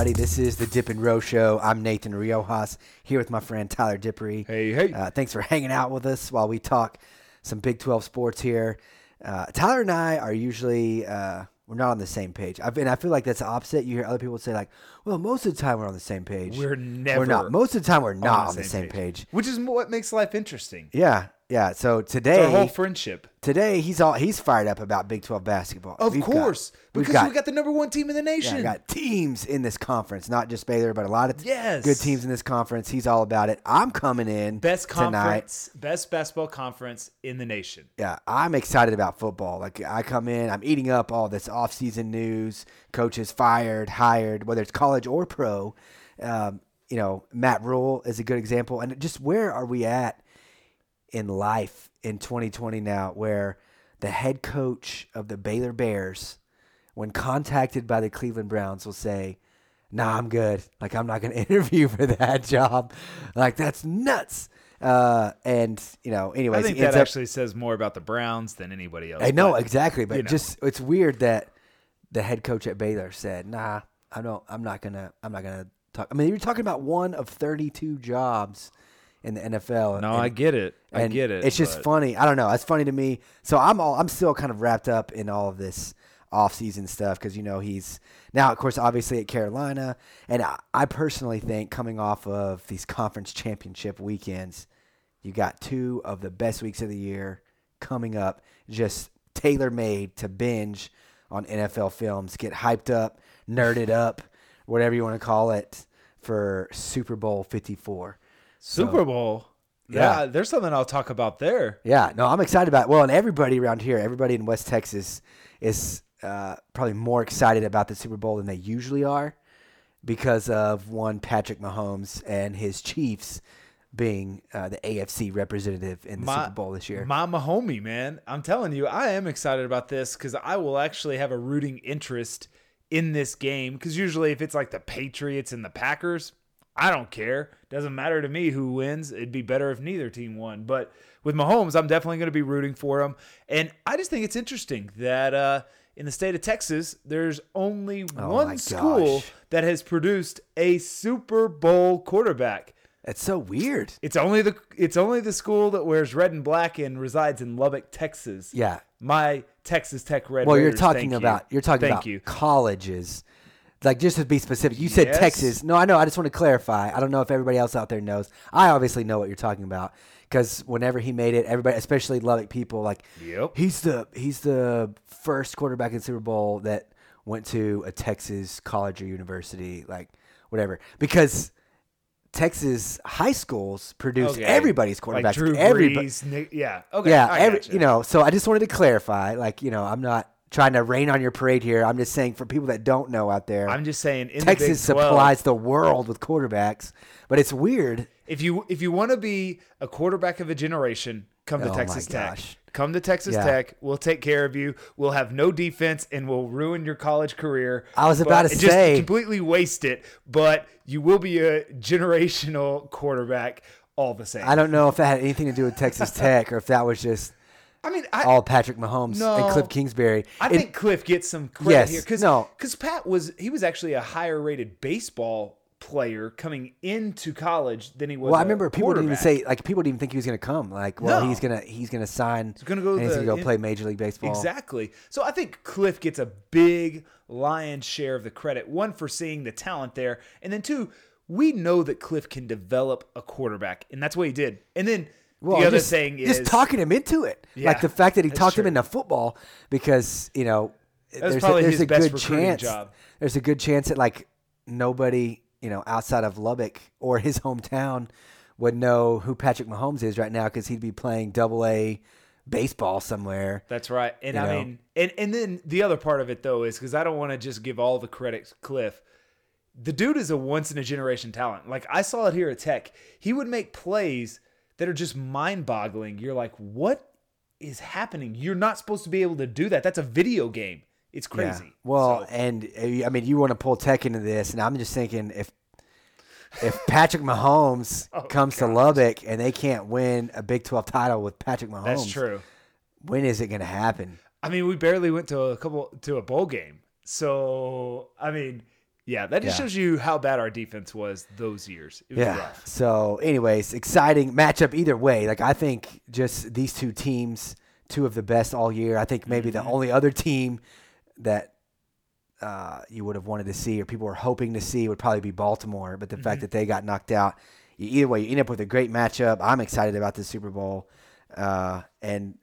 everybody. This is the Dip and Row Show. I'm Nathan Riojas here with my friend Tyler Dippery. Hey, hey. Thanks for hanging out with us while we talk some Big 12 sports here. Tyler and I are usually, we're not on the same page. I feel like that's the opposite. You hear other people say like, well, most of the time we're on the same page. We're not. Most of the time we're not on the same page. Which is what makes life interesting. Yeah. Yeah, so today, it's our whole friendship. Today he's fired up about Big 12 basketball. Of course, because we got the number one team in the nation. Yeah, we got teams in this conference, not just Baylor, but a lot of good teams in this conference. He's all about it. I'm coming in best basketball conference in the nation. Yeah, I'm excited about football. Like I come in, I'm eating up all this offseason news, coaches fired, hired, whether it's college or pro. You know, Matt Rule is a good example, and just where are we at in life in 2020 now, where the head coach of the Baylor Bears, when contacted by the Cleveland Browns, will say, nah, I'm good. Like, I'm not going to interview for that job. Like, that's nuts. And, you know, anyways. I think that actually says more about the Browns than anybody else. I know, but, exactly. But just, it's weird that the head coach at Baylor said, nah, I'm not going to talk. I mean, you're talking about one of 32 jobs in the NFL. No, I get it. I get it. It's just funny. I don't know. It's funny to me. So I'm still kind of wrapped up in all of this offseason stuff because, you know, he's now, of course, obviously at Carolina. And I personally think coming off of these conference championship weekends, you got two of the best weeks of the year coming up, just tailor-made to binge on NFL films, get hyped up, nerded up, whatever you want to call it, for Super Bowl 54. Super Bowl. Yeah, there's something I'll talk about there. Yeah, no, I'm excited about it. Well, and everybody around here, everybody in West Texas is probably more excited about the Super Bowl than they usually are because of one Patrick Mahomes and his Chiefs being the AFC representative in the Super Bowl this year. My Mahomie, man. I'm telling you, I am excited about this because I will actually have a rooting interest in this game because usually if it's like the Patriots and the Packers, I don't care. Doesn't matter to me who wins. It'd be better if neither team won. But with Mahomes, I'm definitely going to be rooting for him. And I just think it's interesting that in the state of Texas, there's only one school that has produced a Super Bowl quarterback. That's so weird. It's only the school that wears red and black and resides in Lubbock, Texas. Yeah, my Texas Tech Red Raiders. Well, you're talking about colleges. Like, just to be specific, you said Texas. No, I know. I just want to clarify. I don't know if everybody else out there knows. I obviously know what you're talking about because whenever he made it, everybody, especially Lubbock people, like, he's the first quarterback in the Super Bowl that went to a Texas college or university, like, whatever. Because Texas high schools produce everybody's quarterbacks. Like Drew Brees. You know, so I just wanted to clarify. Like, you know, I'm not trying to rain on your parade here. I'm just saying for people that don't know out there. I'm just saying in Texas the Big 12, supplies the world with quarterbacks, but it's weird. If you want to be a quarterback of a generation, come to Texas Tech. Come to Texas Tech. We'll take care of you. We'll have no defense and we'll ruin your college career. I was about to say just completely waste it, but you will be a generational quarterback all the same. I don't know if that had anything to do with Texas Tech or if that was just all Patrick Mahomes and Cliff Kingsbury. I think Cliff gets some credit here because he was actually a higher rated baseball player coming into college than he was. Well, I remember people didn't even think he was going to come. Like, he's gonna sign. He's going to go. He's going to go play Major League Baseball. Exactly. So I think Cliff gets a big lion's share of the credit. One, for seeing the talent there, and then two, we know that Cliff can develop a quarterback, and that's what he did. And then. Well, the other thing is just talking him into it, like the fact that he talked him into football, because you know there's a good chance that like nobody outside of Lubbock or his hometown would know who Patrick Mahomes is right now because he'd be playing Double-A baseball somewhere. That's right, and I mean, and then the other part of it though is because I don't want to just give all the credit to Cliff. The dude is a once in a generation talent. Like I saw it here at Tech, he would make plays that are just mind-boggling. You're like, what is happening? You're not supposed to be able to do that. That's a video game. It's crazy. Yeah. Well, and I mean, you want to pull Tech into this, and I'm just thinking if Patrick Mahomes comes to Lubbock and they can't win a Big 12 title with Patrick Mahomes, that's true. When is it going to happen? I mean, we barely went to a bowl game, so I mean, Yeah, that just shows you how bad our defense was those years. It was rough. So, anyways, exciting matchup either way. Like, I think just these two teams, two of the best all year. I think maybe the only other team that you would have wanted to see or people were hoping to see would probably be Baltimore. But the fact that they got knocked out, either way, you end up with a great matchup. I'm excited about the Super Bowl. And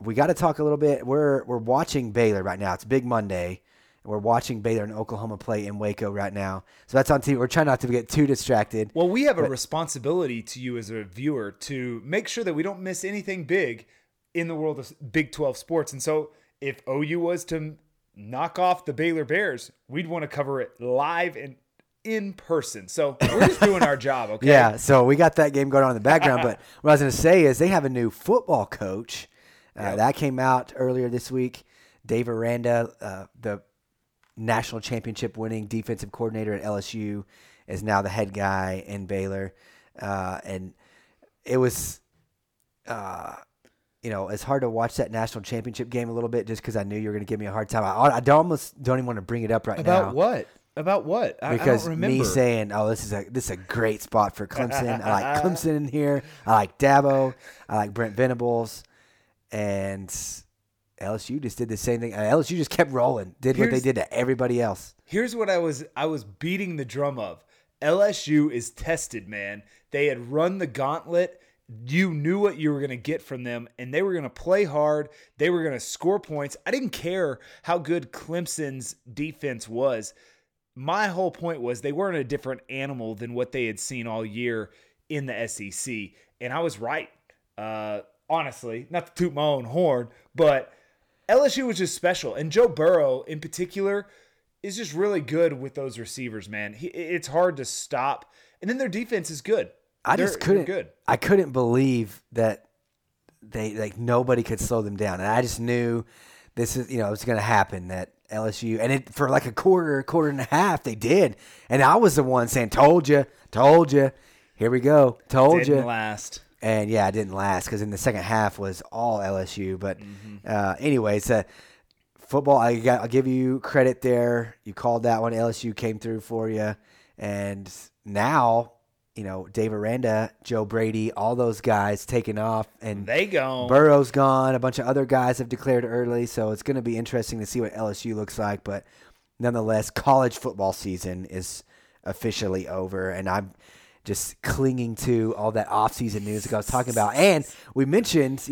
we got to talk a little bit. We're watching Baylor right now. It's Big Monday. We're watching Baylor and Oklahoma play in Waco right now. So that's on TV. We're trying not to get too distracted. Well, we have a responsibility to you as a viewer to make sure that we don't miss anything big in the world of Big 12 sports. And so if OU was to knock off the Baylor Bears, we'd want to cover it live and in person. So we're just doing our job, okay? Yeah, so we got that game going on in the background. But what I was going to say is they have a new football coach. That came out earlier this week. Dave Aranda, the national championship winning defensive coordinator at LSU, is now the head guy in Baylor. And it was, you know, it's hard to watch that national championship game a little bit just because I knew you were going to give me a hard time. I almost don't even want to bring it up right now. About what? About what? Because I don't remember. Me saying, oh, this is a great spot for Clemson. I like Clemson in here. I like Dabo. I like Brent Venables. And LSU just did the same thing. LSU just kept rolling, what they did to everybody else. Here's what I was beating the drum of. LSU is tested, man. They had run the gauntlet. You knew what you were going to get from them, and they were going to play hard. They were going to score points. I didn't care how good Clemson's defense was. My whole point was they weren't a different animal than what they had seen all year in the SEC, and I was right. Honestly, not to toot my own horn, but LSU was just special. And Joe Burrow, in particular, is just really good with those receivers, man. It's hard to stop. And then their defense is good. I couldn't believe that they nobody could slow them down. And I just knew this is, it's going to happen, that LSU, and it for like a quarter and a half, they did. And I was the one saying, told you, here we go, told you. Didn't last. And yeah, it didn't last because in the second half was all LSU. But anyways, football, I'll give you credit there. You called that one. LSU came through for you. And now, Dave Aranda, Joe Brady, all those guys taking off. And they gone. Burrow's gone. A bunch of other guys have declared early. So it's going to be interesting to see what LSU looks like. But nonetheless, college football season is officially over. And I'm just clinging to all that offseason news that I was talking about. And we mentioned,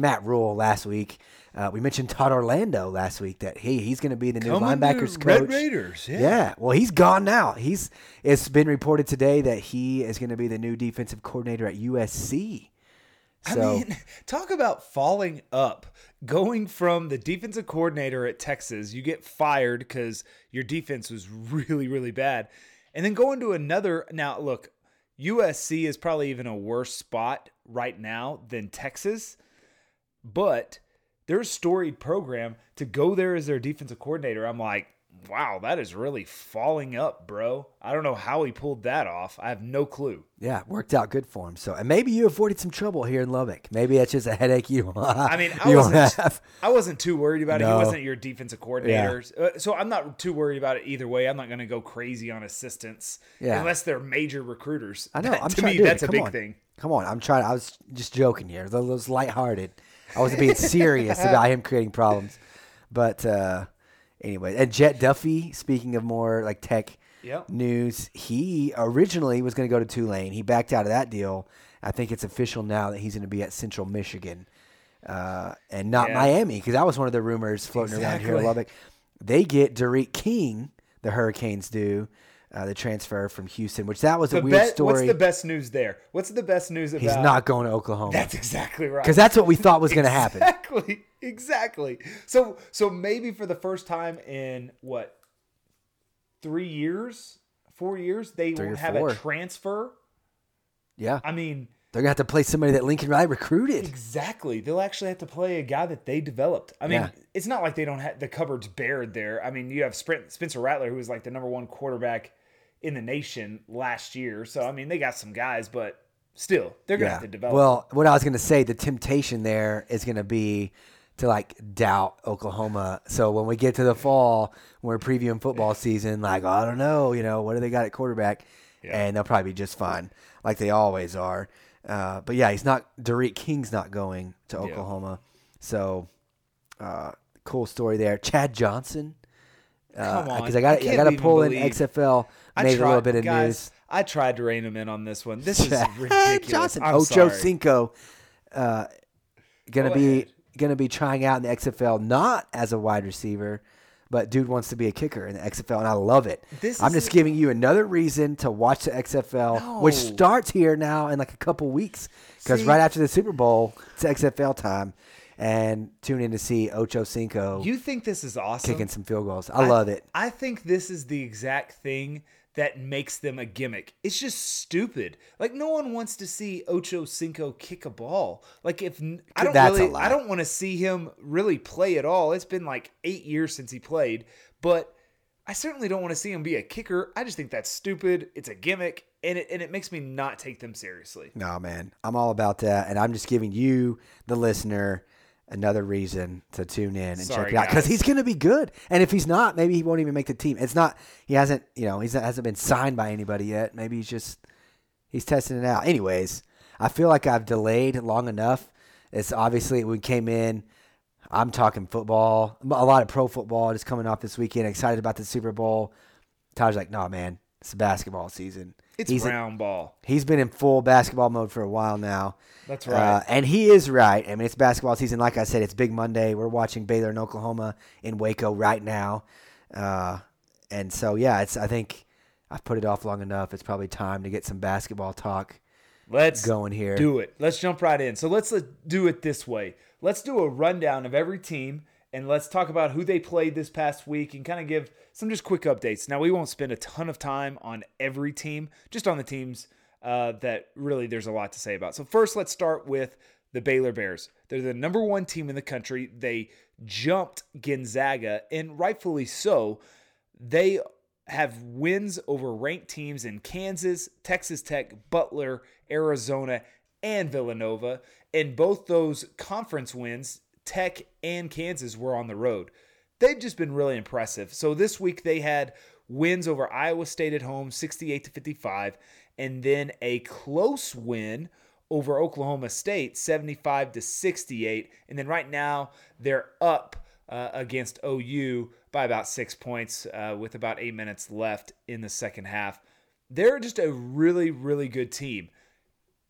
Matt Rule last week. We mentioned Todd Orlando last week that he's going to be the new linebackers coach. Red Raiders, yeah. Well, he's gone now. It's been reported today that he is going to be the new defensive coordinator at USC. So, talk about falling up. Going from the defensive coordinator at Texas, you get fired because your defense was really, really bad. And then going to another – now, look, USC is probably even a worse spot right now than Texas, but their storied program, to go there as their defensive coordinator, I'm like, wow, that is really falling up, bro. I don't know how he pulled that off. I have no clue. Yeah, worked out good for him. So, and maybe you avoided some trouble here in Lubbock. Maybe that's just a headache you I wasn't too worried about it. He wasn't your defensive coordinator. Yeah. So I'm not too worried about it either way. I'm not going to go crazy on assistants unless they're major recruiters. I know. That's a big thing. Come on. I'm trying. I was just joking here. I was lighthearted. I wasn't being serious about him creating problems. But anyway, and Jet Duffy, speaking of more like tech news, he originally was going to go to Tulane. He backed out of that deal. I think it's official now that he's going to be at Central Michigan and not Miami, because that was one of the rumors floating around here in Lubbock. They get Derek King, the Hurricanes do. The transfer from Houston, which that was a weird story. What's the best news there? What's the best news about? He's not going to Oklahoma. That's exactly right. Because that's what we thought was going to happen. Exactly. So maybe for the first time in, 4 years, they won't have a transfer? Yeah. I mean, they're going to have to play somebody that Lincoln Riley recruited. Exactly. They'll actually have to play a guy that they developed. I mean, it's not like they don't have the cupboards bared there. I mean, you have Spencer Rattler, who was like the number one quarterback in the nation last year. So, I mean, they got some guys, but still, they're going to have to develop. Well, what I was going to say, the temptation there is going to be to like doubt Oklahoma. So when we get to the fall, when we're previewing football season, like, oh, I don't know, you know, what do they got at quarterback? Yeah. And they'll probably be just fine, like they always are. But yeah, Derek King's not going to Oklahoma. Yeah. So cool story there. Chad Johnson. Come on. Because I got to pull in XFL, maybe a little bit of news. I tried to rein him in on this one. This is ridiculous. Johnson. Ochocinco gonna be trying out in the XFL, not as a wide receiver, but dude wants to be a kicker in the XFL, and I love it. I'm just giving you another reason to watch the XFL, which starts here now in like a couple weeks, because right after the Super Bowl, it's XFL time. And tune in to see Ochocinco. You think this is awesome? Kicking some field goals. I love it. I think this is the exact thing that makes them a gimmick. It's just stupid. Like, no one wants to see Ochocinco kick a ball. Like, I don't want to see him really play at all. It's been like 8 years since he played, but I certainly don't want to see him be a kicker. I just think that's stupid. It's a gimmick, and it makes me not take them seriously. No, man, I'm all about that, and I'm just giving you, the listener, another reason to tune in and check it out, because he's going to be good. And if he's not, maybe he won't even make the team. It's not, he hasn't, you know, he hasn't been signed by anybody yet. Maybe he's testing it out. Anyways, I feel like I've delayed long enough. It's obviously when we came in, I'm talking football, a lot of pro football just coming off this weekend. Excited about the Super Bowl. Tyler's like, no, man, it's basketball season. He's round ball. He's been in full basketball mode for a while now. That's right. And he is right. I mean, it's basketball season. Like I said, it's Big Monday. We're watching Baylor and Oklahoma in Waco right now. And so, yeah, I think I've put it off long enough. It's probably time to get some basketball talk going here. Do it. Let's jump right in. So let's do it this way. Let's do a rundown of every team, and let's talk about who they played this past week and kind of give some just quick updates. Now, we won't spend a ton of time on every team, just on the teams that really there's a lot to say about. So first, let's start with the Baylor Bears. They're the number one team in the country. They jumped Gonzaga, and rightfully so. They have wins over ranked teams in Kansas, Texas Tech, Butler, Arizona, and Villanova. And both those conference wins, Tech and Kansas, were on the road. They've just been really impressive. So this week they had wins over Iowa State at home, 68-55, and then a close win over Oklahoma State, 75-68. And then right now they're up against OU by about 6 points with about 8 minutes left in the second half. They're just a really, really good team.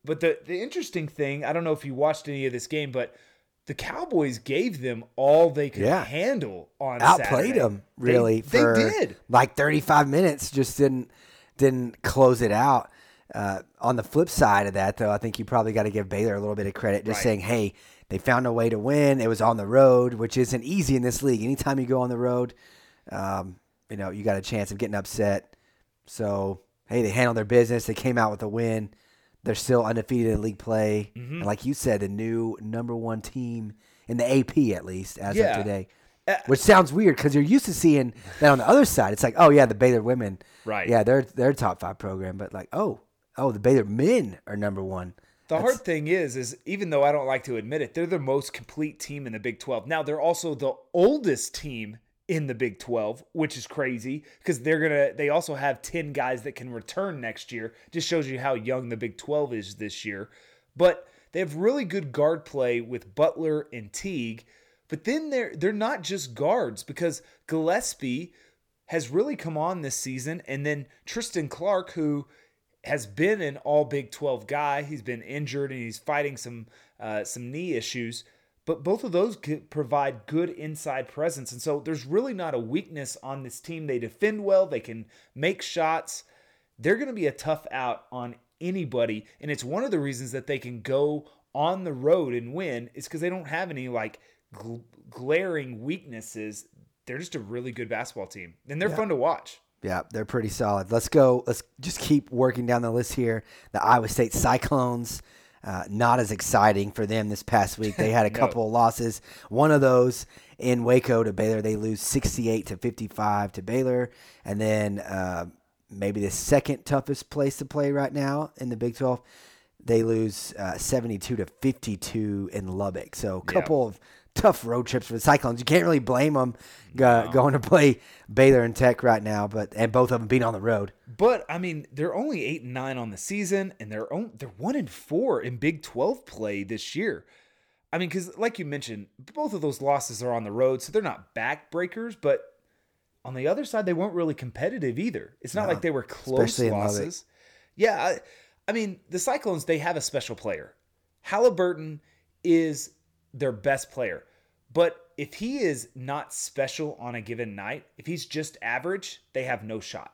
But the interesting thing, I don't know if you watched any of this game, but the Cowboys gave them all they could handle on Saturday. Outplayed them, really. They did. Like 35 minutes, just didn't close it out. On the flip side of that, though, I think you probably got to give Baylor a little bit of credit, just saying, hey, they found a way to win. It was on the road, which isn't easy in this league. Anytime you go on the road, you know, you got a chance of getting upset. So, hey, they handled their business. They came out with a win. They're still undefeated in league play. Mm-hmm. And like you said, the new number one team in the AP, at least, as of today. Which sounds weird because you're used to seeing that on the other side. It's like, oh, yeah, the Baylor women. Right. Yeah, they're top five program. But like, oh, the Baylor men are number one. Hard thing is even though I don't like to admit it, they're the most complete team in the Big 12. Now, they're also the oldest team in the Big 12, which is crazy because they also have 10 guys that can return next year. Just shows you how young the Big 12 is this year. But they have really good guard play with Butler and Teague. But then they're not just guards, because Gillespie has really come on this season, and then Tristan Clark, who has been an all Big 12 guy. He's been injured and he's fighting some knee issues. But both of those could provide good inside presence. And so there's really not a weakness on this team. They defend well. They can make shots. They're going to be a tough out on anybody. And it's one of the reasons that they can go on the road and win is because they don't have any like glaring weaknesses. They're just a really good basketball team. And they're fun to watch. Yeah, they're pretty solid. Let's go. Let's just keep working down the list here. The Iowa State Cyclones. Not as exciting for them this past week. They had a couple of losses. One of those in Waco to Baylor. They lose 68-55 to Baylor. And then maybe the second toughest place to play right now in the Big 12, They lose 72-52 in Lubbock. So a couple of tough road trips for the Cyclones. You can't really blame them going to play Baylor and Tech right now, and both of them being on the road. But I mean, they're only 8-9 on the season, and they're 1-4 in Big 12 play this year. I mean, because like you mentioned, both of those losses are on the road, so they're not backbreakers. But on the other side, they weren't really competitive either. It's not like they were close losses. Yeah. I mean, the Cyclones, they have a special player. Halliburton is their best player. But if he is not special on a given night, if he's just average, they have no shot.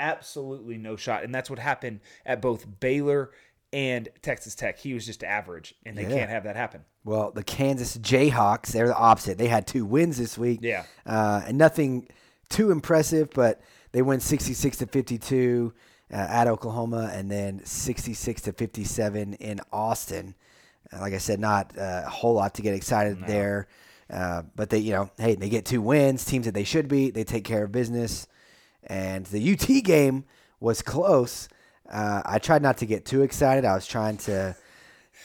Absolutely no shot. And that's what happened at both Baylor and Texas Tech. He was just average, and they can't have that happen. Well, the Kansas Jayhawks, they're the opposite. They had 2 wins this week. Yeah. And nothing too impressive, but they win 66-52. At Oklahoma, and then 66-57 in Austin. Like I said, not a whole lot to get excited there. But they, they get 2 wins, teams that they should be. They take care of business. And the UT game was close. I tried not to get too excited. I was trying to,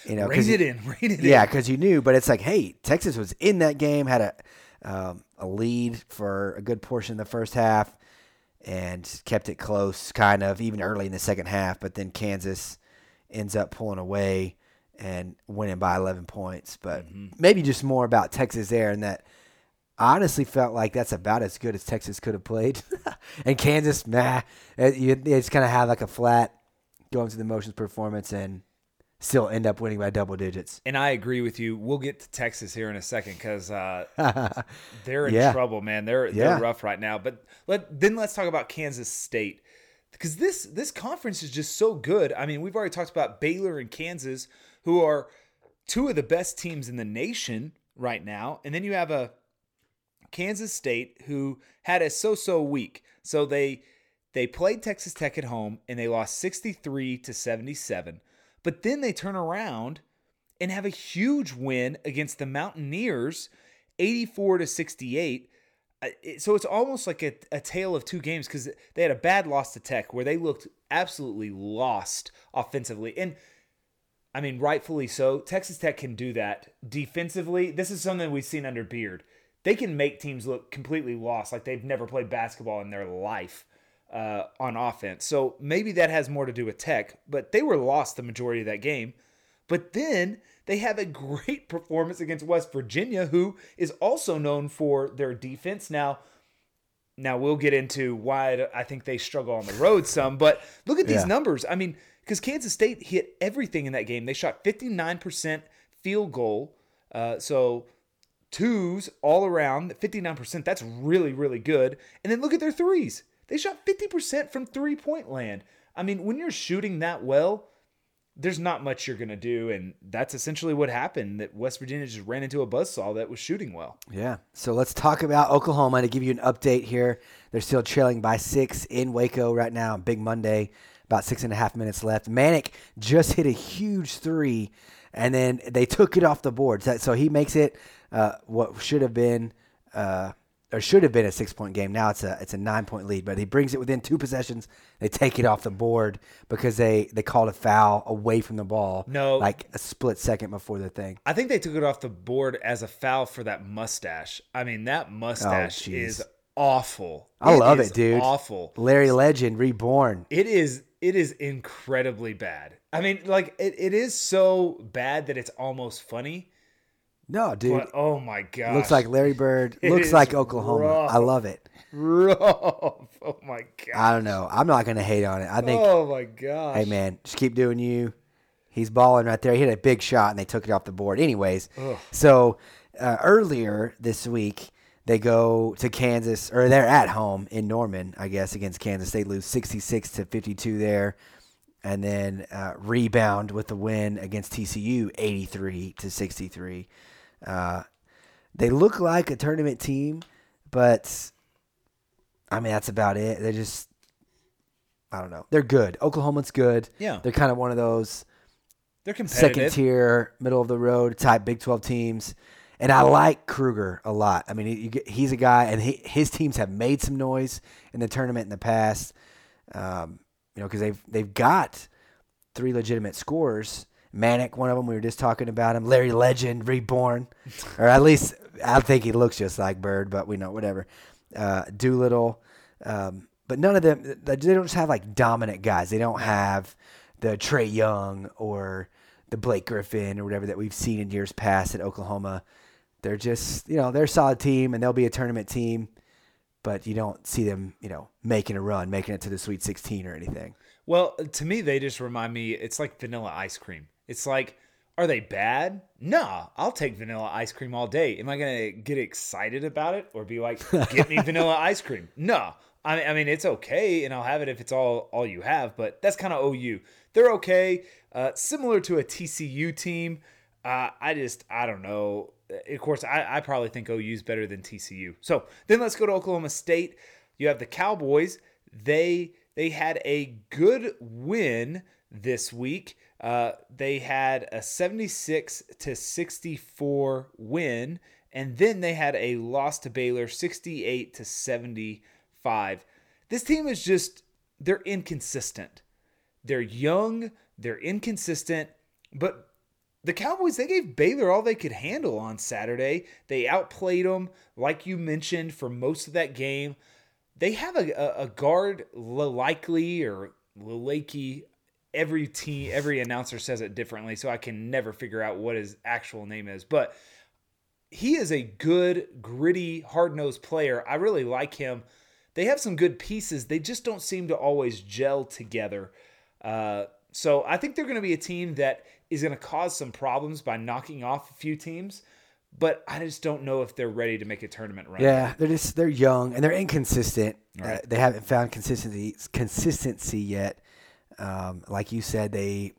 rein it in. Yeah, because you knew. But it's like, hey, Texas was in that game, had a lead for a good portion of the first half, and kept it close kind of even early in the second half. But then Kansas ends up pulling away and winning by 11 points. But maybe just more about Texas there, and that honestly felt like that's about as good as Texas could have played. And Kansas, it's kind of have like a flat going through the motions performance and still end up winning by double digits. And I agree with you. We'll get to Texas here in a second because they're in trouble, man. They're rough right now. But let's talk about Kansas State, because this conference is just so good. I mean, we've already talked about Baylor and Kansas, who are 2 of the best teams in the nation right now. And then you have a Kansas State who had a so-so week. So they played Texas Tech at home, and they lost 63-77. But then they turn around and have a huge win against the Mountaineers, 84-68. So it's almost like a tale of 2 games, because they had a bad loss to Tech where they looked absolutely lost offensively. And, I mean, rightfully so. Texas Tech can do that defensively. This is something we've seen under Beard. They can make teams look completely lost, like they've never played basketball in their life. On offense. So maybe that has more to do with Tech, but they were lost the majority of that game. But then they have a great performance against West Virginia, who is also known for their defense. Now we'll get into why I think they struggle on the road some, but look at these numbers. I mean, because Kansas State hit everything in that game. They shot 59% field goal. So 2s all around, 59%. That's really, really good. And then look at their 3s. They shot 50% from 3-point land. I mean, when you're shooting that well, there's not much you're going to do, and that's essentially what happened, that West Virginia just ran into a buzzsaw that was shooting well. Yeah, so let's talk about Oklahoma to give you an update here. They're still trailing by 6 in Waco right now on Big Monday, about 6.5 minutes left. Manic just hit a huge 3, and then they took it off the board. So he makes it what should have been a 6-point game. Now it's a 9-point lead, but he brings it within 2 possessions. They take it off the board because they called a foul away from the ball. No, like a split second before the thing. I think they took it off the board as a foul for that mustache. I mean, that mustache is awful. I love it, dude. Awful. Larry Legend reborn. It is incredibly bad. I mean, like it is so bad that it's almost funny. No, dude. But, oh, my gosh. Looks like Larry Bird. Looks like Oklahoma. Rough. I love it. Rough. Oh, my gosh. I don't know. I'm not going to hate on it. I think. Oh, my gosh. Hey, man, just keep doing you. He's balling right there. He hit a big shot, and they took it off the board. Anyways, so earlier this week, they go to Kansas, or they're at home in Norman, I guess, against Kansas. They lose 66-52 there. And then rebound with the win against TCU, 83-63. They look like a tournament team, but I mean, that's about it. They're just, I don't know. They're good. Oklahoma's good. Yeah. They're kind of one of those second tier, middle of the road type Big 12 teams. And I like Kruger a lot. I mean, he's a guy, and his teams have made some noise in the tournament in the past. Because they've got three legitimate scorers. Manic, one of them, we were just talking about him. Larry Legend, reborn. Or at least I think he looks just like Bird, but we know, whatever. Doolittle. But none of them, they don't just have like dominant guys. They don't have the Trae Young or the Blake Griffin or whatever that we've seen in years past at Oklahoma. They're just, you know, they're a solid team and they'll be a tournament team, but you don't see them, you know, making a run, making it to the Sweet 16 or anything. Well, to me, they just remind me, it's like vanilla ice cream. It's like, are they bad? Nah, I'll take vanilla ice cream all day. Am I going to get excited about it or be like, get me vanilla ice cream? Nah. I mean, it's okay, and I'll have it if it's all you have, but that's kind of OU. They're okay. Similar to a TCU team. I don't know. Of course, I probably think OU's better than TCU. So then let's go to Oklahoma State. You have the Cowboys. They had a good win this week. They had a 76-64 win, and then they had a loss to Baylor, 68-75. This team is just, they're inconsistent. They're young, they're inconsistent, but the Cowboys, they gave Baylor all they could handle on Saturday. They outplayed them, like you mentioned, for most of that game. They have a guard, Lilakely or Lilakey. Every announcer says it differently, so I can never figure out what his actual name is. But he is a good, gritty, hard-nosed player. I really like him. They have some good pieces. They just don't seem to always gel together. So I think they're going to be a team that is going to cause some problems by knocking off a few teams. But I just don't know if they're ready to make a tournament run. Yeah, they're young and they're inconsistent. Right. They haven't found consistency yet. Like you said, they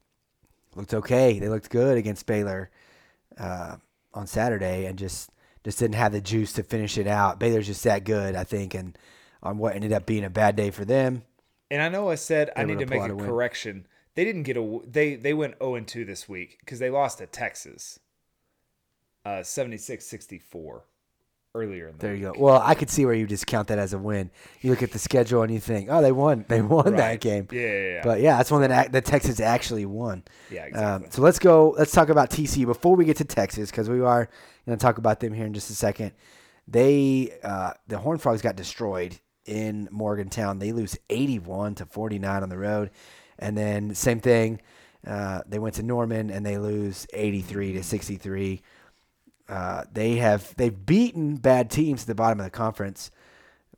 looked okay. They looked good against Baylor on Saturday and just didn't have the juice to finish it out. Baylor's just that good, I think, and on what ended up being a bad day for them. And I know I said I need to make a correction. They didn't get a. They went 0-2 this week because they lost to Texas, 76-64 earlier in the there week. You go. Well, I could see where you just count that as a win. You look at the schedule and you think, oh, they won right. That game. Yeah. But yeah, that's one that Texas actually won. Yeah, exactly. So let's talk about TCU before we get to Texas, because we are going to talk about them here in just a second. They the Horned Frogs got destroyed in Morgantown. They lose 81-49 on the road. And then same thing, they went to Norman and they lose 83-63. They've beaten bad teams at the bottom of the conference,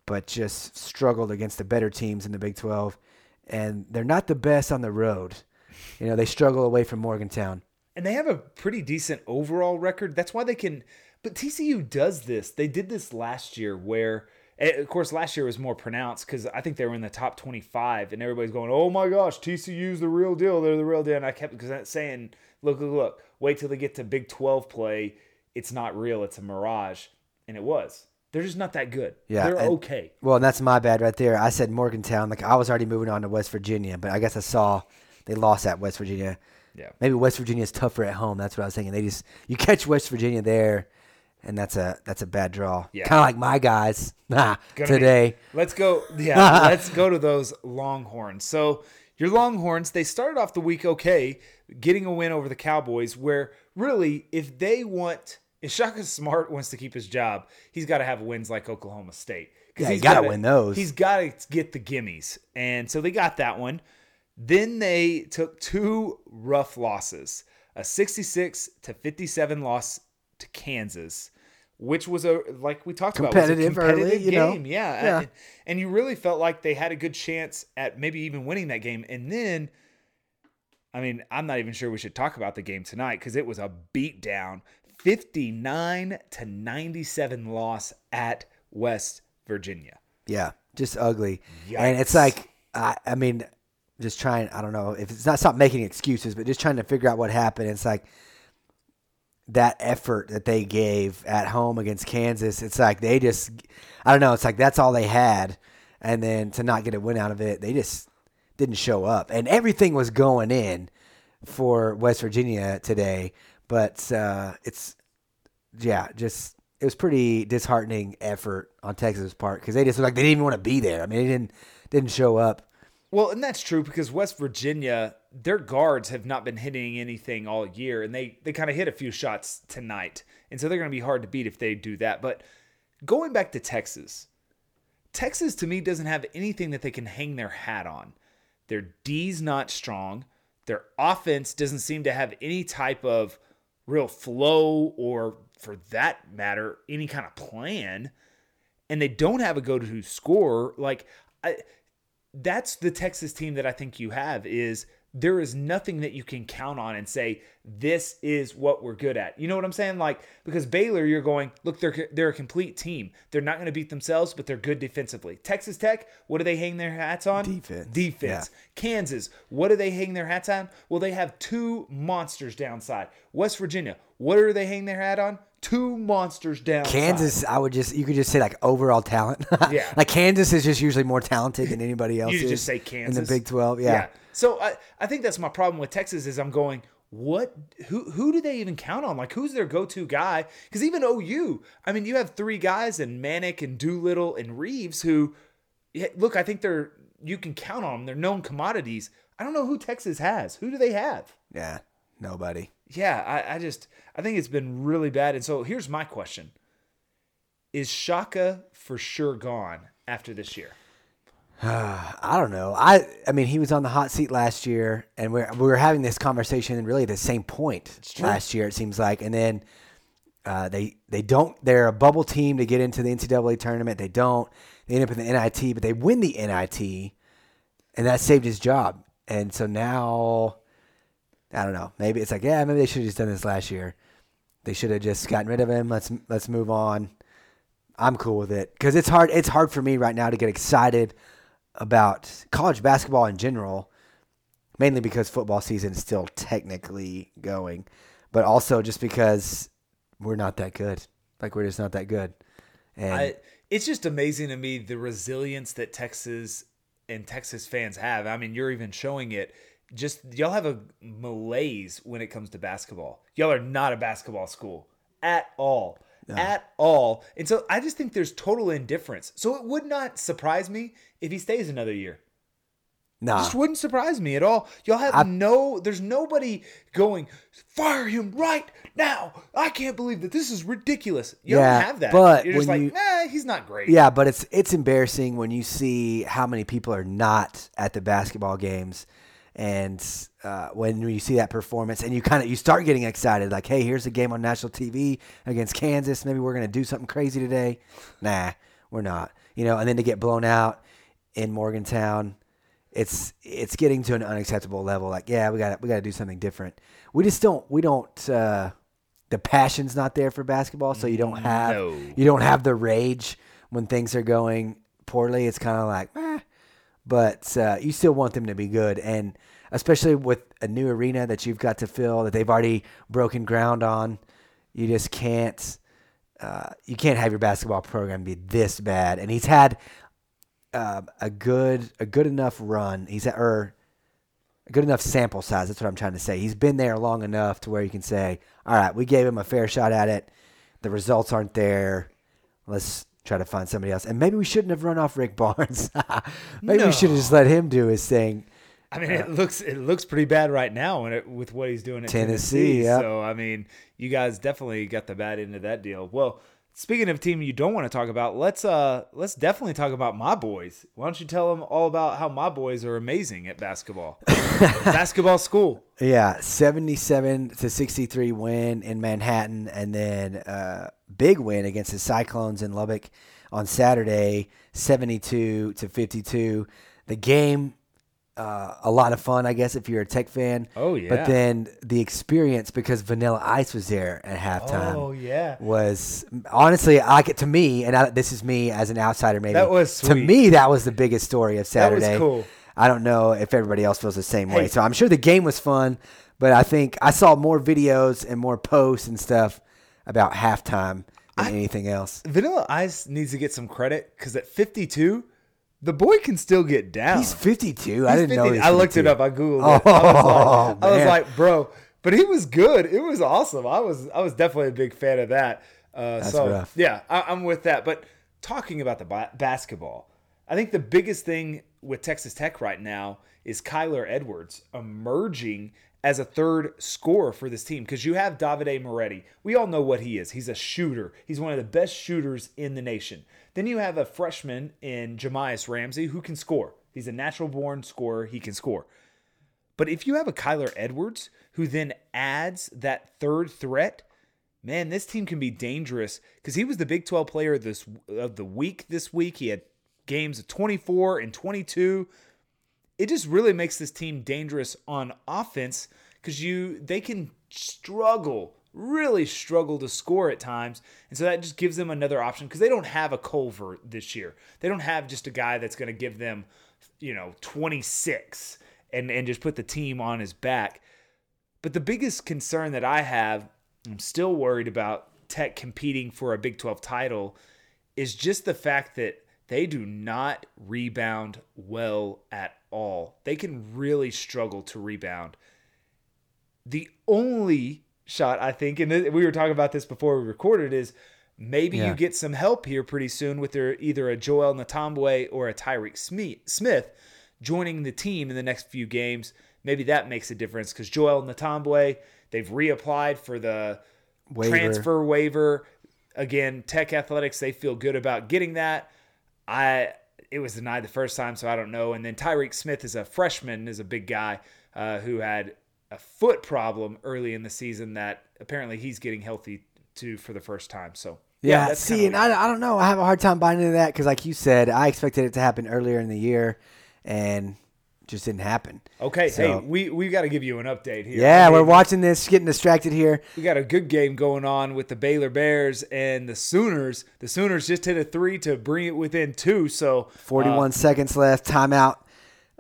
but just struggled against the better teams in the Big 12. And they're not the best on the road. You know, they struggle away from Morgantown. And they have a pretty decent overall record. That's why they can. But TCU does this. They did this last year where. Of course, last year was more pronounced because I think they were in the top 25, and everybody's going, "Oh my gosh, TCU's the real deal. They're the real deal." And I kept saying, "Look! Wait till they get to Big 12 play. It's not real. It's a mirage." And it was. They're just not that good. Yeah, they're okay. Well, and that's my bad right there. I said Morgantown. Like I was already moving on to West Virginia, but I guess I saw they lost at West Virginia. Yeah, maybe West Virginia's tougher at home. That's what I was thinking. They just you catch West Virginia there. And that's a bad draw. Yeah. Kind of like my guys today. Let's go to those Longhorns. So your Longhorns, they started off the week okay, getting a win over the Cowboys, where really if Shaka Smart wants to keep his job, he's got to have wins like Oklahoma State. Yeah, he's got to win those. He's got to get the gimmies. And so they got that one. Then they took two rough losses, a 66-57 loss to Kansas, which was competitive game. Yeah. And you really felt like they had a good chance at maybe even winning that game. And then, I mean, I'm not even sure we should talk about the game tonight because it was a beatdown, 59-97 loss at West Virginia. Yeah, just ugly. Yikes. And it's like, I mean, just trying, I don't know if it's not stop making excuses, but just trying to figure out what happened. It's like, that effort that they gave at home against Kansas, it's like they just, I don't know, it's like that's all they had. And then to not get a win out of it, they just didn't show up. And everything was going in for West Virginia today. But it was pretty disheartening effort on Texas' part because they just looked like they didn't even want to be there. I mean, they didn't show up. Well, and that's true because West Virginia, their guards have not been hitting anything all year, and they kind of hit a few shots tonight. And so they're going to be hard to beat if they do that. But going back to Texas, Texas to me doesn't have anything that they can hang their hat on. Their D's not strong. Their offense doesn't seem to have any type of real flow or, for that matter, any kind of plan. And they don't have a go-to scorer. That's the Texas team that I think you have is there is nothing that you can count on and say, this is what we're good at. You know what I'm saying? Because Baylor, you're going, look, they're a complete team. They're not going to beat themselves, but they're good defensively. Texas Tech, what do they hang their hats on? Defense. Yeah. Kansas, what do they hang their hats on? Well, they have two monsters downside. West Virginia, what do they hang their hat on? Two monsters down. Kansas, I would just, you could just say overall talent. Yeah. Kansas is just usually more talented than anybody else. You just say Kansas. In the Big 12, yeah. So I think that's my problem with Texas is I'm going, who do they even count on? Who's their go-to guy? Because even OU, you have three guys in Manic and Doolittle and Reeves who, look, I think you can count on them. They're known commodities. I don't know who Texas has. Who do they have? Yeah, nobody. Yeah, I think it's been really bad. And so here's my question. Is Shaka for sure gone after this year? I don't know. I mean, he was on the hot seat last year, and we were having this conversation really at the same point last year, it seems like. And then they're a bubble team to get into the NCAA tournament. They don't. They end up in the NIT, but they win the NIT, and that saved his job. And so now, I don't know. Maybe it's maybe they should have just done this last year. They should have just gotten rid of him. Let's move on. I'm cool with it because it's hard for me right now to get excited about college basketball in general, mainly because football season is still technically going, but also just because we're not that good. We're just not that good. And it's just amazing to me the resilience that Texas and Texas fans have. You're even showing it. Just y'all have a malaise when it comes to basketball. Y'all are not a basketball school at all. No. At all. And so I just think there's total indifference. So it would not surprise me if he stays another year. No. Just wouldn't surprise me at all. Y'all have there's nobody going, fire him right now. I can't believe that this is ridiculous. You don't have that. But you're just he's not great. Yeah, but it's embarrassing when you see how many people are not at the basketball games. And when you see that performance and you start getting excited, hey, here's a game on national TV against Kansas. Maybe we're going to do something crazy today. Nah, we're not. And then to get blown out in Morgantown, it's getting to an unacceptable level. We got to do something different. We just don't. We don't. The passion's not there for basketball, so you don't have the rage when things are going poorly. It's kind of But you still want them to be good, and especially with a new arena that you've got to fill that they've already broken ground on, you just can't. You can't have your basketball program be this bad. And he's had a good enough run. A good enough sample size. That's what I'm trying to say. He's been there long enough to where you can say, "All right, we gave him a fair shot at it. The results aren't there. Let's try to find somebody else." And maybe we shouldn't have run off Rick Barnes. We should have just let him do his thing. It looks pretty bad right now with what he's doing at Tennessee. Yep. So, you guys definitely got the bad end of that deal. Well, speaking of team you don't want to talk about, let's definitely talk about my boys. Why don't you tell them all about how my boys are amazing at basketball? Basketball school. Yeah, 77-63 win in Manhattan, and then big win against the Cyclones in Lubbock on Saturday, 72-52. The game, a lot of fun, I guess, if you're a Tech fan. Oh, yeah. But then the experience, because Vanilla Ice was there at halftime. Oh, yeah. Was honestly, to me, and this is me as an outsider maybe. That was sweet. To me, that was the biggest story of Saturday. That was cool. I don't know if everybody else feels the same way. So I'm sure the game was fun, but I think I saw more videos and more posts and stuff about halftime than anything else. Vanilla Ice needs to get some credit because at 52, the boy can still get down. He's 52. I didn't know. I looked it up. I Googled it. I was like, bro, but he was good. It was awesome. I was definitely a big fan of that. That's rough. Yeah, I'm with that. But talking about the basketball, I think the biggest thing with Texas Tech right now is Kyler Edwards emerging as a third scorer for this team, because you have Davide Moretti. We all know what he is. He's a shooter. He's one of the best shooters in the nation. Then you have a freshman in Jamias Ramsey who can score. He's a natural-born scorer. He can score. But if you have a Kyler Edwards who then adds that third threat, man, this team can be dangerous, because he was the Big 12 player of the week this week. He had games of 24 and 22. It just really makes this team dangerous on offense, because they can really struggle to score at times. And so that just gives them another option, because they don't have a Culver this year. They don't have just a guy that's going to give them, 26 and just put the team on his back. But the biggest concern that I have, I'm still worried about Tech competing for a Big 12 title, is just the fact that they do not rebound well at all. They can really struggle to rebound. The only shot, I think, and we were talking about this before we recorded, is maybe you get some help here pretty soon with either a Joel Ntambwe or a Tyreek Smith joining the team in the next few games. Maybe that makes a difference, because Joel Ntambwe, they've reapplied for the transfer waiver. Again, Tech Athletics, they feel good about getting that. It was denied the first time, so I don't know. And then Tyreek Smith is a freshman, is a big guy who had a foot problem early in the season that apparently he's getting healthy too for the first time. So that's and I don't know. I have a hard time buying into that, because like you said, I expected it to happen earlier in the year, and just didn't happen. Okay, so, hey, we got to give you an update here. Yeah, we're watching this, getting distracted here. We got a good game going on with the Baylor Bears and the Sooners. The Sooners just hit a three to bring it within two. So 41 seconds left, timeout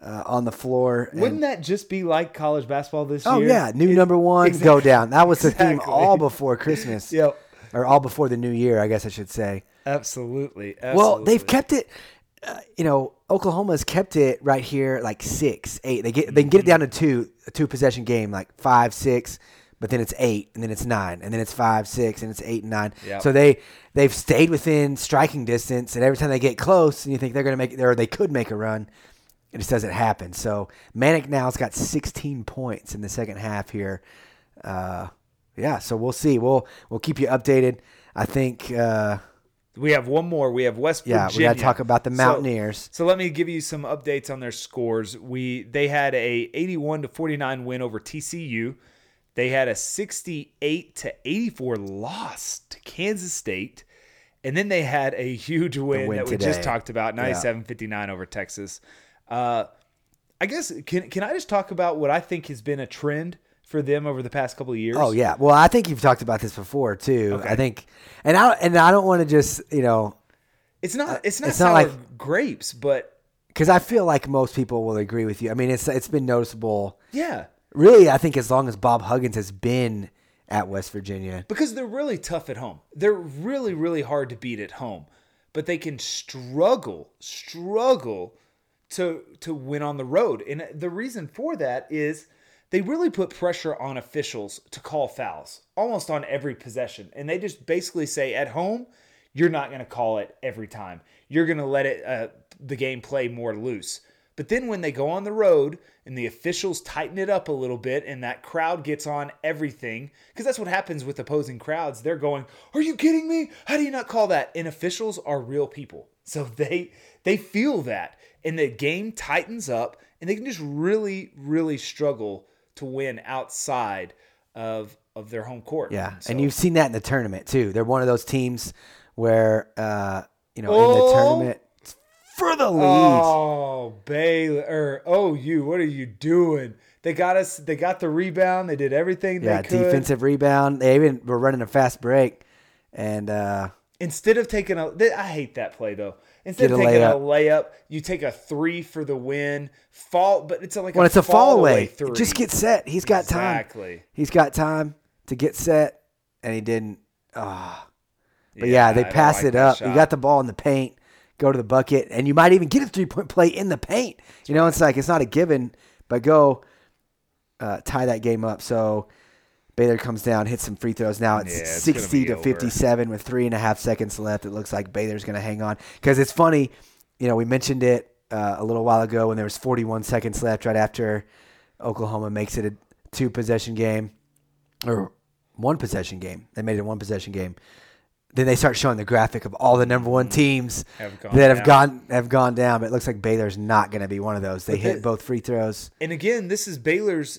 on the floor. Wouldn't that just be like college basketball this year? Oh, yeah, number one, exactly. Go down. That was the theme all before Christmas. Yep. Or all before the new year, I guess I should say. Absolutely. Well, they've kept it. Oklahoma's kept it right here, like 6, 8. They can get it down to a two possession game, like 5, 6, but then it's 8, and then it's 9, and then it's 5, 6, and it's 8 and 9. Yep. So they've stayed within striking distance, and every time they get close, and you think they're going to make it, or they could make a run, it just doesn't happen. So Manic now's got 16 points in the second half here. So we'll see. We'll keep you updated. I think. We have one more. We have West Virginia. Yeah, we got to talk about the Mountaineers. So let me give you some updates on their scores. They had a 81-49 win over TCU. They had a 68-84 loss to Kansas State. And then they had a huge win that we just talked about, 97-59 over Texas. I guess, can I just talk about what I think has been a trend for them over the past couple of years? Oh yeah. Well, I think you've talked about this before too. Okay. I think, and I don't want to just, it's not sour like grapes, but because I feel like most people will agree with you. I mean, it's been noticeable. Yeah. Really, I think as long as Bob Huggins has been at West Virginia, because they're really tough at home. They're really, really hard to beat at home, but they can struggle to win on the road, and the reason for that is. They really put pressure on officials to call fouls almost on every possession. And they just basically say, at home, you're not going to call it every time. You're going to let the game play more loose. But then when they go on the road and the officials tighten it up a little bit and that crowd gets on everything, because that's what happens with opposing crowds. They're going, are you kidding me? How do you not call that? And officials are real people. So they feel that. And the game tightens up and they can just really, really struggle to win outside of their home court. Yeah, and you've seen that in the tournament, too. They're one of those teams where, in the tournament, for the lead. Oh, Baylor. OU, what are you doing? They got us. They got the rebound. They did everything they could. Yeah, defensive rebound. They even were running a fast break. And instead of taking I hate that play, though. Instead of taking a layup, you take a three for the win. It's a fall away three. Just get set. He's got time. Exactly. He's got time to get set, and he didn't. But they pass it up. Shot. You got the ball in the paint, go to the bucket, and you might even get a three-point play in the paint. That's right. It's like it's not a given, but go tie that game up. So Baylor comes down, hits some free throws. Now it's 60-57 with 3.5 seconds left. It looks like Baylor's going to hang on. Because it's funny, we mentioned it a little while ago when there was 41 seconds left right after Oklahoma makes it a two-possession game or one-possession game. They made it a one-possession game. Then they start showing the graphic of all the number one teams that have gone down. But it looks like Baylor's not going to be one of those. They hit both free throws. And again, this is Baylor's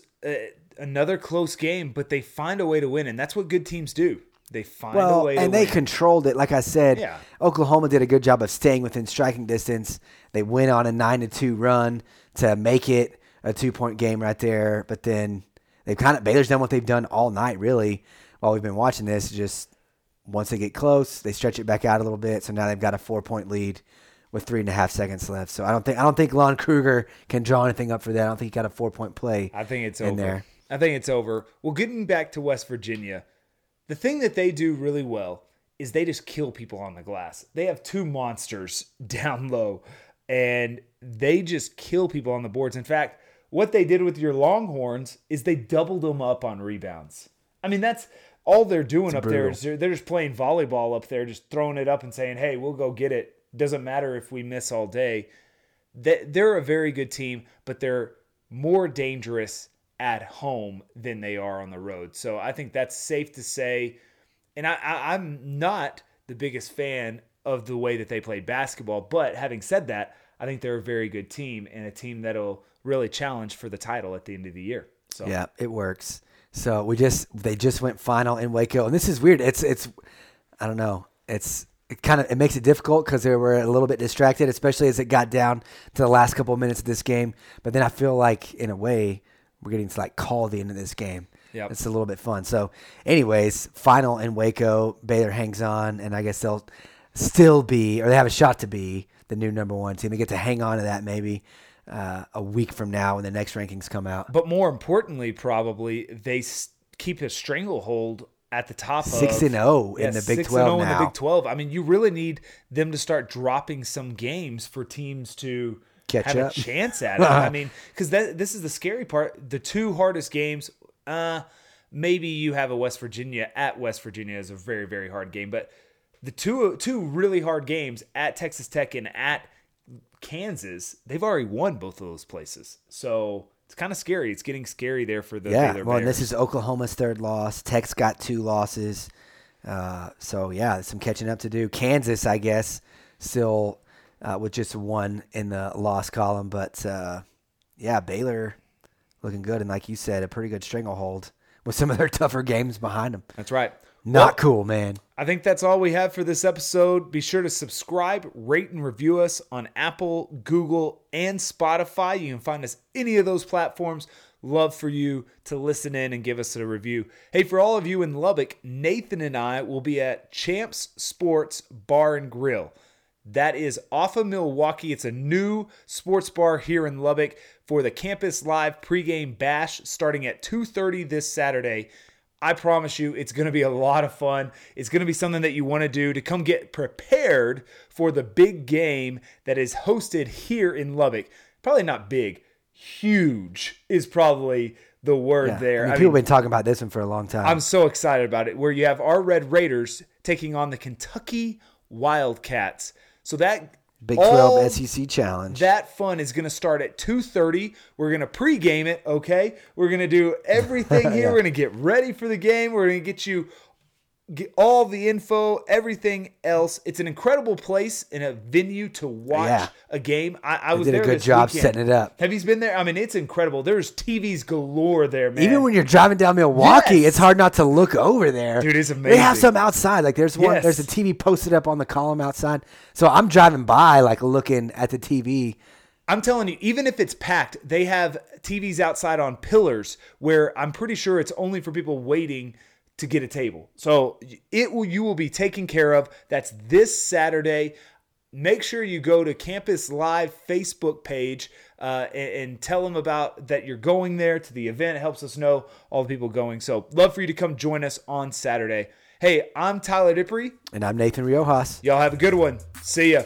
another close game, but they find a way to win, and that's what good teams do. They find a way to win. And they controlled it. Like I said, Oklahoma did a good job of staying within striking distance. They went on a 9-2 run to make it a two-point game right there. But then they've kind of Baylor's done what they've done all night, really, while we've been watching this, just – once they get close, they stretch it back out a little bit. So now they've got a 4-point lead with 3.5 seconds left. So I don't think Lon Kruger can draw anything up for that. I don't think he got a 4-point play. I think it's over. I think it's over. Well, getting back to West Virginia, the thing that they do really well is they just kill people on the glass. They have two monsters down low, and they just kill people on the boards. In fact, what they did with your Longhorns is they doubled them up on rebounds. I mean, that's all they're doing up there is they're just playing volleyball up there, just throwing it up and saying, hey, we'll go get it. Doesn't matter if we miss all day. They're a very good team, but they're more dangerous at home than they are on the road. So I think that's safe to say. And I'm not the biggest fan of the way that they play basketball. But having said that, I think they're a very good team and a team that'll really challenge for the title at the end of the year. So yeah, it works. So they just went final in Waco, and this is weird. It's I don't know. It makes it difficult because they were a little bit distracted, especially as it got down to the last couple of minutes of this game. But then I feel like in a way we're getting to like call the end of this game. Yeah, it's a little bit fun. So, anyways, final in Waco. Baylor hangs on, and I guess they'll still be, or they have a shot to be the new number one team. They get to hang on to that maybe. A week from now when the next rankings come out. But more importantly, probably, they keep a stranglehold at the top of 6-0 in the Big 12 now. I mean, you really need them to start dropping some games for teams to have a chance at it. I mean, because this is the scary part. The two hardest games, maybe you have a West Virginia at West Virginia is a very, very hard game. But the two really hard games at Texas Tech and at Kansas, they've already won both of those places. So it's kind of scary. It's getting scary there for the Baylor Bears. And this is Oklahoma's third loss. Tech's got two losses. Some catching up to do. Kansas, I guess, still with just one in the loss column. But, Baylor looking good. And like you said, a pretty good stranglehold with some of their tougher games behind them. That's right. Not cool, man. I think that's all we have for this episode. Be sure to subscribe, rate, and review us on Apple, Google, and Spotify. You can find us any of those platforms. Love for you to listen in and give us a review. Hey, for all of you in Lubbock, Nathan and I will be at Champs Sports Bar and Grill. That is off of Milwaukee. It's a new sports bar here in Lubbock for the Campus Live pregame bash starting at 2:30 this Saturday. I promise you, it's going to be a lot of fun. It's going to be something that you want to do to come get prepared for the big game that is hosted here in Lubbock. Probably not big. Huge is probably the word there. I mean, people have been talking about this one for a long time. I'm so excited about it, where you have our Red Raiders taking on the Kentucky Wildcats. So that Big 12 SEC Challenge. That fun is going to start at 2:30. We're going to pregame it, okay? We're going to do everything here. We're going to get ready for the game. We're going to get all the info, everything else. It's an incredible place and a venue to watch a game. I was there this weekend. Did a good job setting it up. Have you been there? I mean, it's incredible. There's TVs galore there, man. Even when you're driving down Milwaukee, it's hard not to look over there. Dude, it's amazing. They have some outside. Like there's one. There's a TV posted up on the column outside. So I'm driving by, like looking at the TV. I'm telling you, even if it's packed, they have TVs outside on pillars where I'm pretty sure it's only for people waiting to get a table. So you will be taken care of. That's this Saturday. Make sure you go to Campus Live Facebook page and tell them about that you're going there to the event. It helps us know all the people going. So love for you to come join us on Saturday. Hey, I'm Tyler Dippery. And I'm Nathan Riojas. Y'all have a good one. See ya.